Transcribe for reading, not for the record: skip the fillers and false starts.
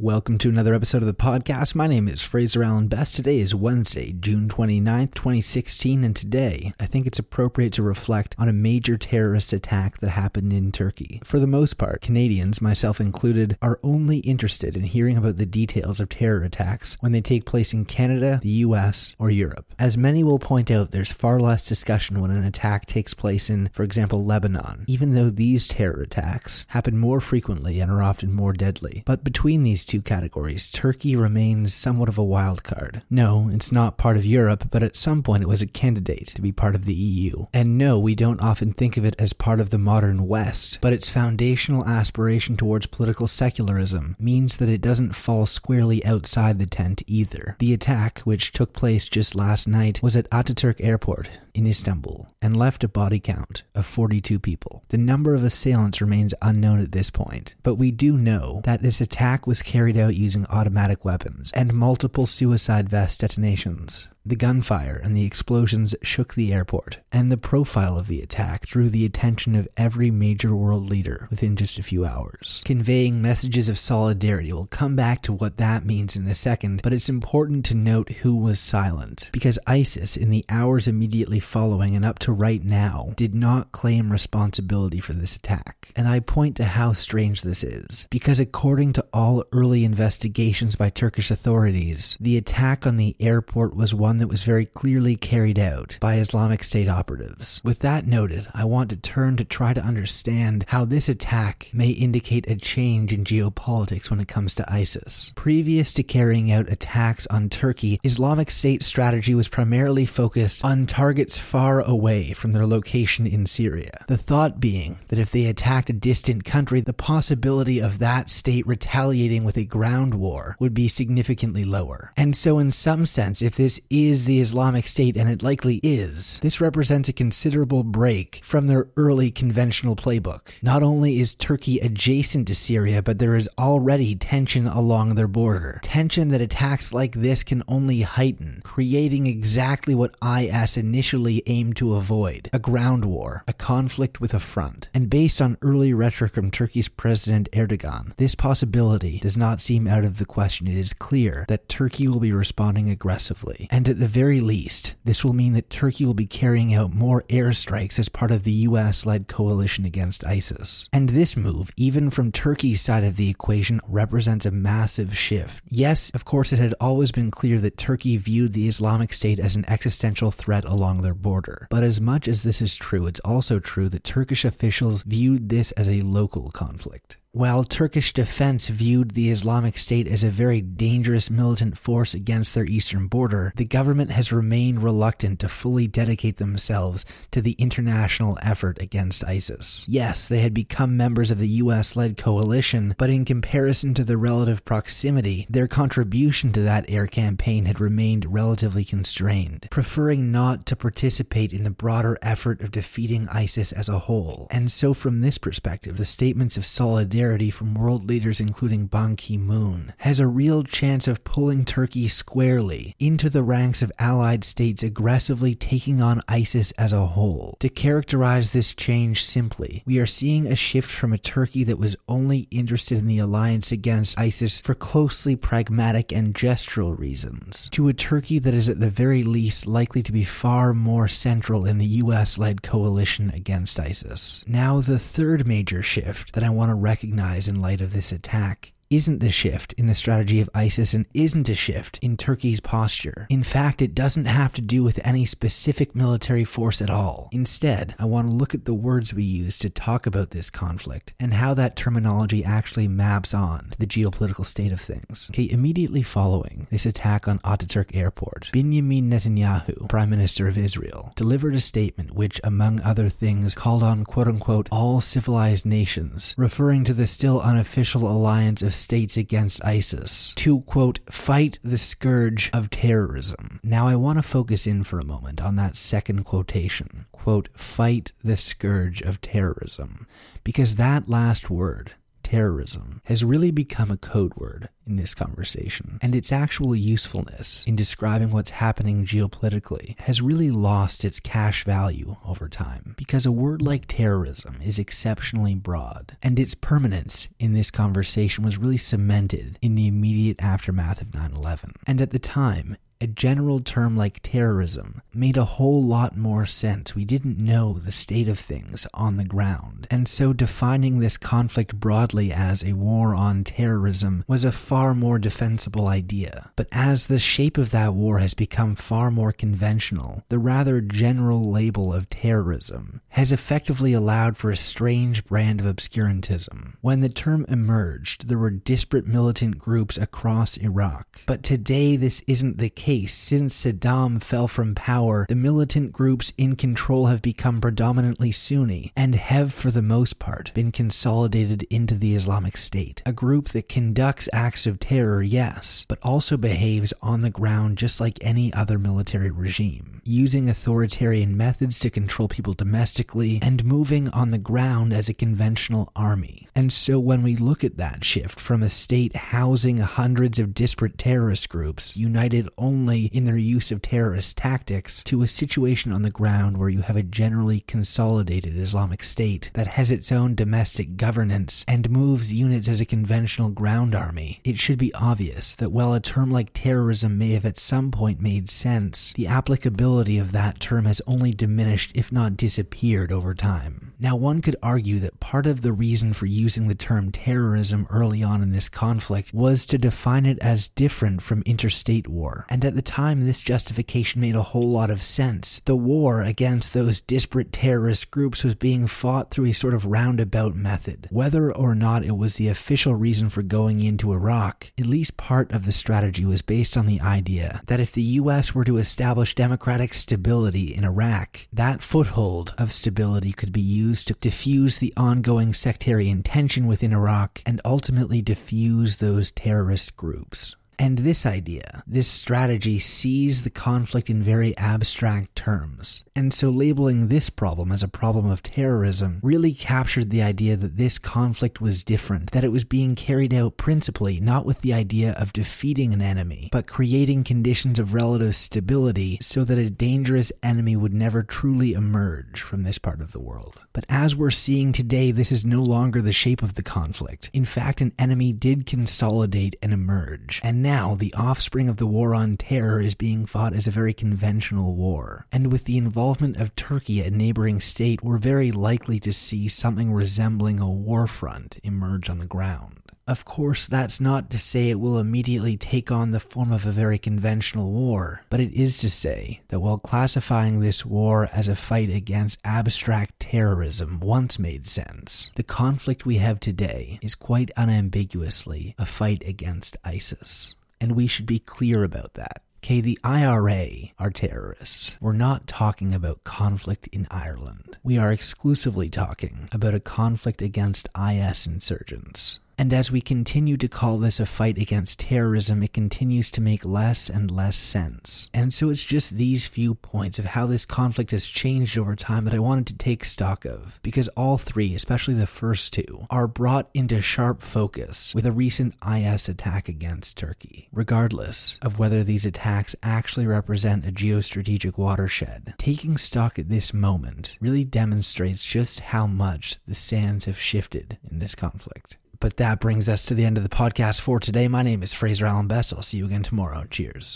Welcome to another episode of the podcast. My name is Fraser Allen Best. Today is Wednesday, June 29th, 2016, and today I think it's appropriate to reflect on a major terrorist attack that happened in Turkey. For the most part, Canadians, myself included, are only interested in hearing about the details of terror attacks when they take place in Canada, the US, or Europe. As many will point out, there's far less discussion when an attack takes place in, for example, Lebanon, even though these terror attacks happen more frequently and are often more deadly. But between these two categories, Turkey remains somewhat of a wild card. No, it's not part of Europe, but at some point it was a candidate to be part of the EU. And no, we don't often think of it as part of the modern West, but its foundational aspiration towards political secularism means that it doesn't fall squarely outside the tent either. The attack, which took place just last night, was at Ataturk Airport in Istanbul and left a body count of 42 people. The number of assailants remains unknown at this point, but we do know that this attack was carried out using automatic weapons and multiple suicide vest detonations. The gunfire and the explosions shook the airport, and the profile of the attack drew the attention of every major world leader within just a few hours. Conveying messages of solidarity, we'll come back to what that means in a second, but it's important to note who was silent, because ISIS, in the hours immediately following and up to right now, did not claim responsibility for this attack. And I point to how strange this is, because according to all early investigations by Turkish authorities, the attack on the airport was one that was very clearly carried out by Islamic State operatives. With that noted, I want to turn to try to understand how this attack may indicate a change in geopolitics when it comes to ISIS. Previous to carrying out attacks on Turkey, Islamic State strategy was primarily focused on targets far away from their location in Syria. The thought being that if they attacked a distant country, the possibility of that state retaliating with a ground war would be significantly lower. And so in some sense, if this is the Islamic State, and it likely is, this represents a considerable break from their early conventional playbook. Not only is Turkey adjacent to Syria, but there is already tension along their border. Tension that attacks like this can only heighten, creating exactly what IS initially aimed to avoid: a ground war, a conflict with a front. And based on early rhetoric from Turkey's President Erdogan, this possibility does not seem out of the question. It is clear that Turkey will be responding aggressively. And at the very least, this will mean that Turkey will be carrying out more airstrikes as part of the US-led coalition against ISIS. And this move, even from Turkey's side of the equation, represents a massive shift. Yes, of course, it had always been clear that Turkey viewed the Islamic State as an existential threat along their border. But as much as this is true, it's also true that Turkish officials viewed this as a local conflict. While Turkish defense viewed the Islamic State as a very dangerous militant force against their eastern border, the government has remained reluctant to fully dedicate themselves to the international effort against ISIS. Yes, they had become members of the US-led coalition, but in comparison to their relative proximity, their contribution to that air campaign had remained relatively constrained, preferring not to participate in the broader effort of defeating ISIS as a whole. And so from this perspective, the statements of solidarity from world leaders including Ban Ki-moon has a real chance of pulling Turkey squarely into the ranks of allied states aggressively taking on ISIS as a whole. To characterize this change simply, we are seeing a shift from a Turkey that was only interested in the alliance against ISIS for closely pragmatic and gestural reasons, to a Turkey that is at the very least likely to be far more central in the US-led coalition against ISIS. Now, the third major shift that I want to recognize in light of this attack isn't the shift in the strategy of ISIS and isn't a shift in Turkey's posture. In fact, it doesn't have to do with any specific military force at all. Instead, I want to look at the words we use to talk about this conflict and how that terminology actually maps on to the geopolitical state of things. Okay, immediately following this attack on Ataturk Airport, Binyamin Netanyahu, Prime Minister of Israel, delivered a statement which, among other things, called on quote-unquote all civilized nations, referring to the still unofficial alliance of states against ISIS, to, quote, fight the scourge of terrorism. Now I want to focus in for a moment on that second quotation, quote, fight the scourge of terrorism, because that last word terrorism has really become a code word in this conversation, and its actual usefulness in describing what's happening geopolitically has really lost its cash value over time, because a word like terrorism is exceptionally broad, and its permanence in this conversation was really cemented in the immediate aftermath of 9/11. And at the time, a general term like terrorism made a whole lot more sense. We didn't know the state of things on the ground, and so defining this conflict broadly as a war on terrorism was a far more defensible idea. But as the shape of that war has become far more conventional, the rather general label of terrorism has effectively allowed for a strange brand of obscurantism. When the term emerged, there were disparate militant groups across Iraq, but today this isn't the case. Since Saddam fell from power, the militant groups in control have become predominantly Sunni, and have for the most part been consolidated into the Islamic State, a group that conducts acts of terror, yes, but also behaves on the ground just like any other military regime, using authoritarian methods to control people domestically, and moving on the ground as a conventional army. And so when we look at that shift from a state housing hundreds of disparate terrorist groups, united only in their use of terrorist tactics, to a situation on the ground where you have a generally consolidated Islamic State that has its own domestic governance and moves units as a conventional ground army, it should be obvious that while a term like terrorism may have at some point made sense, the applicability of that term has only diminished, if not disappeared, over time. Now, one could argue that part of the reason for using the term terrorism early on in this conflict was to define it as different from interstate war. And at the time, this justification made a whole lot of sense. The war against those disparate terrorist groups was being fought through a sort of roundabout method. Whether or not it was the official reason for going into Iraq, at least part of the strategy was based on the idea that if the US were to establish democratic stability in Iraq, that foothold of stability could be used to diffuse the ongoing sectarian tension within Iraq and ultimately diffuse those terrorist groups. And this idea, this strategy, sees the conflict in very abstract terms. And so labeling this problem as a problem of terrorism really captured the idea that this conflict was different, that it was being carried out principally not with the idea of defeating an enemy, but creating conditions of relative stability so that a dangerous enemy would never truly emerge from this part of the world. But as we're seeing today, this is no longer the shape of the conflict. In fact, an enemy did consolidate and emerge, and now, the offspring of the war on terror is being fought as a very conventional war, and with the involvement of Turkey, a neighboring state, we're very likely to see something resembling a war front emerge on the ground. Of course, that's not to say it will immediately take on the form of a very conventional war, but it is to say that while classifying this war as a fight against abstract terrorism once made sense, the conflict we have today is quite unambiguously a fight against ISIS. And we should be clear about that. Okay, the IRA are terrorists. We're not talking about conflict in Ireland. We are exclusively talking about a conflict against IS insurgents. And as we continue to call this a fight against terrorism, it continues to make less and less sense. And so it's just these few points of how this conflict has changed over time that I wanted to take stock of, because all three, especially the first two, are brought into sharp focus with a recent IS attack against Turkey. Regardless of whether these attacks actually represent a geostrategic watershed, taking stock at this moment really demonstrates just how much the sands have shifted in this conflict. But that brings us to the end of the podcast for today. My name is Fraser Allen Best. I'll see you again tomorrow. Cheers.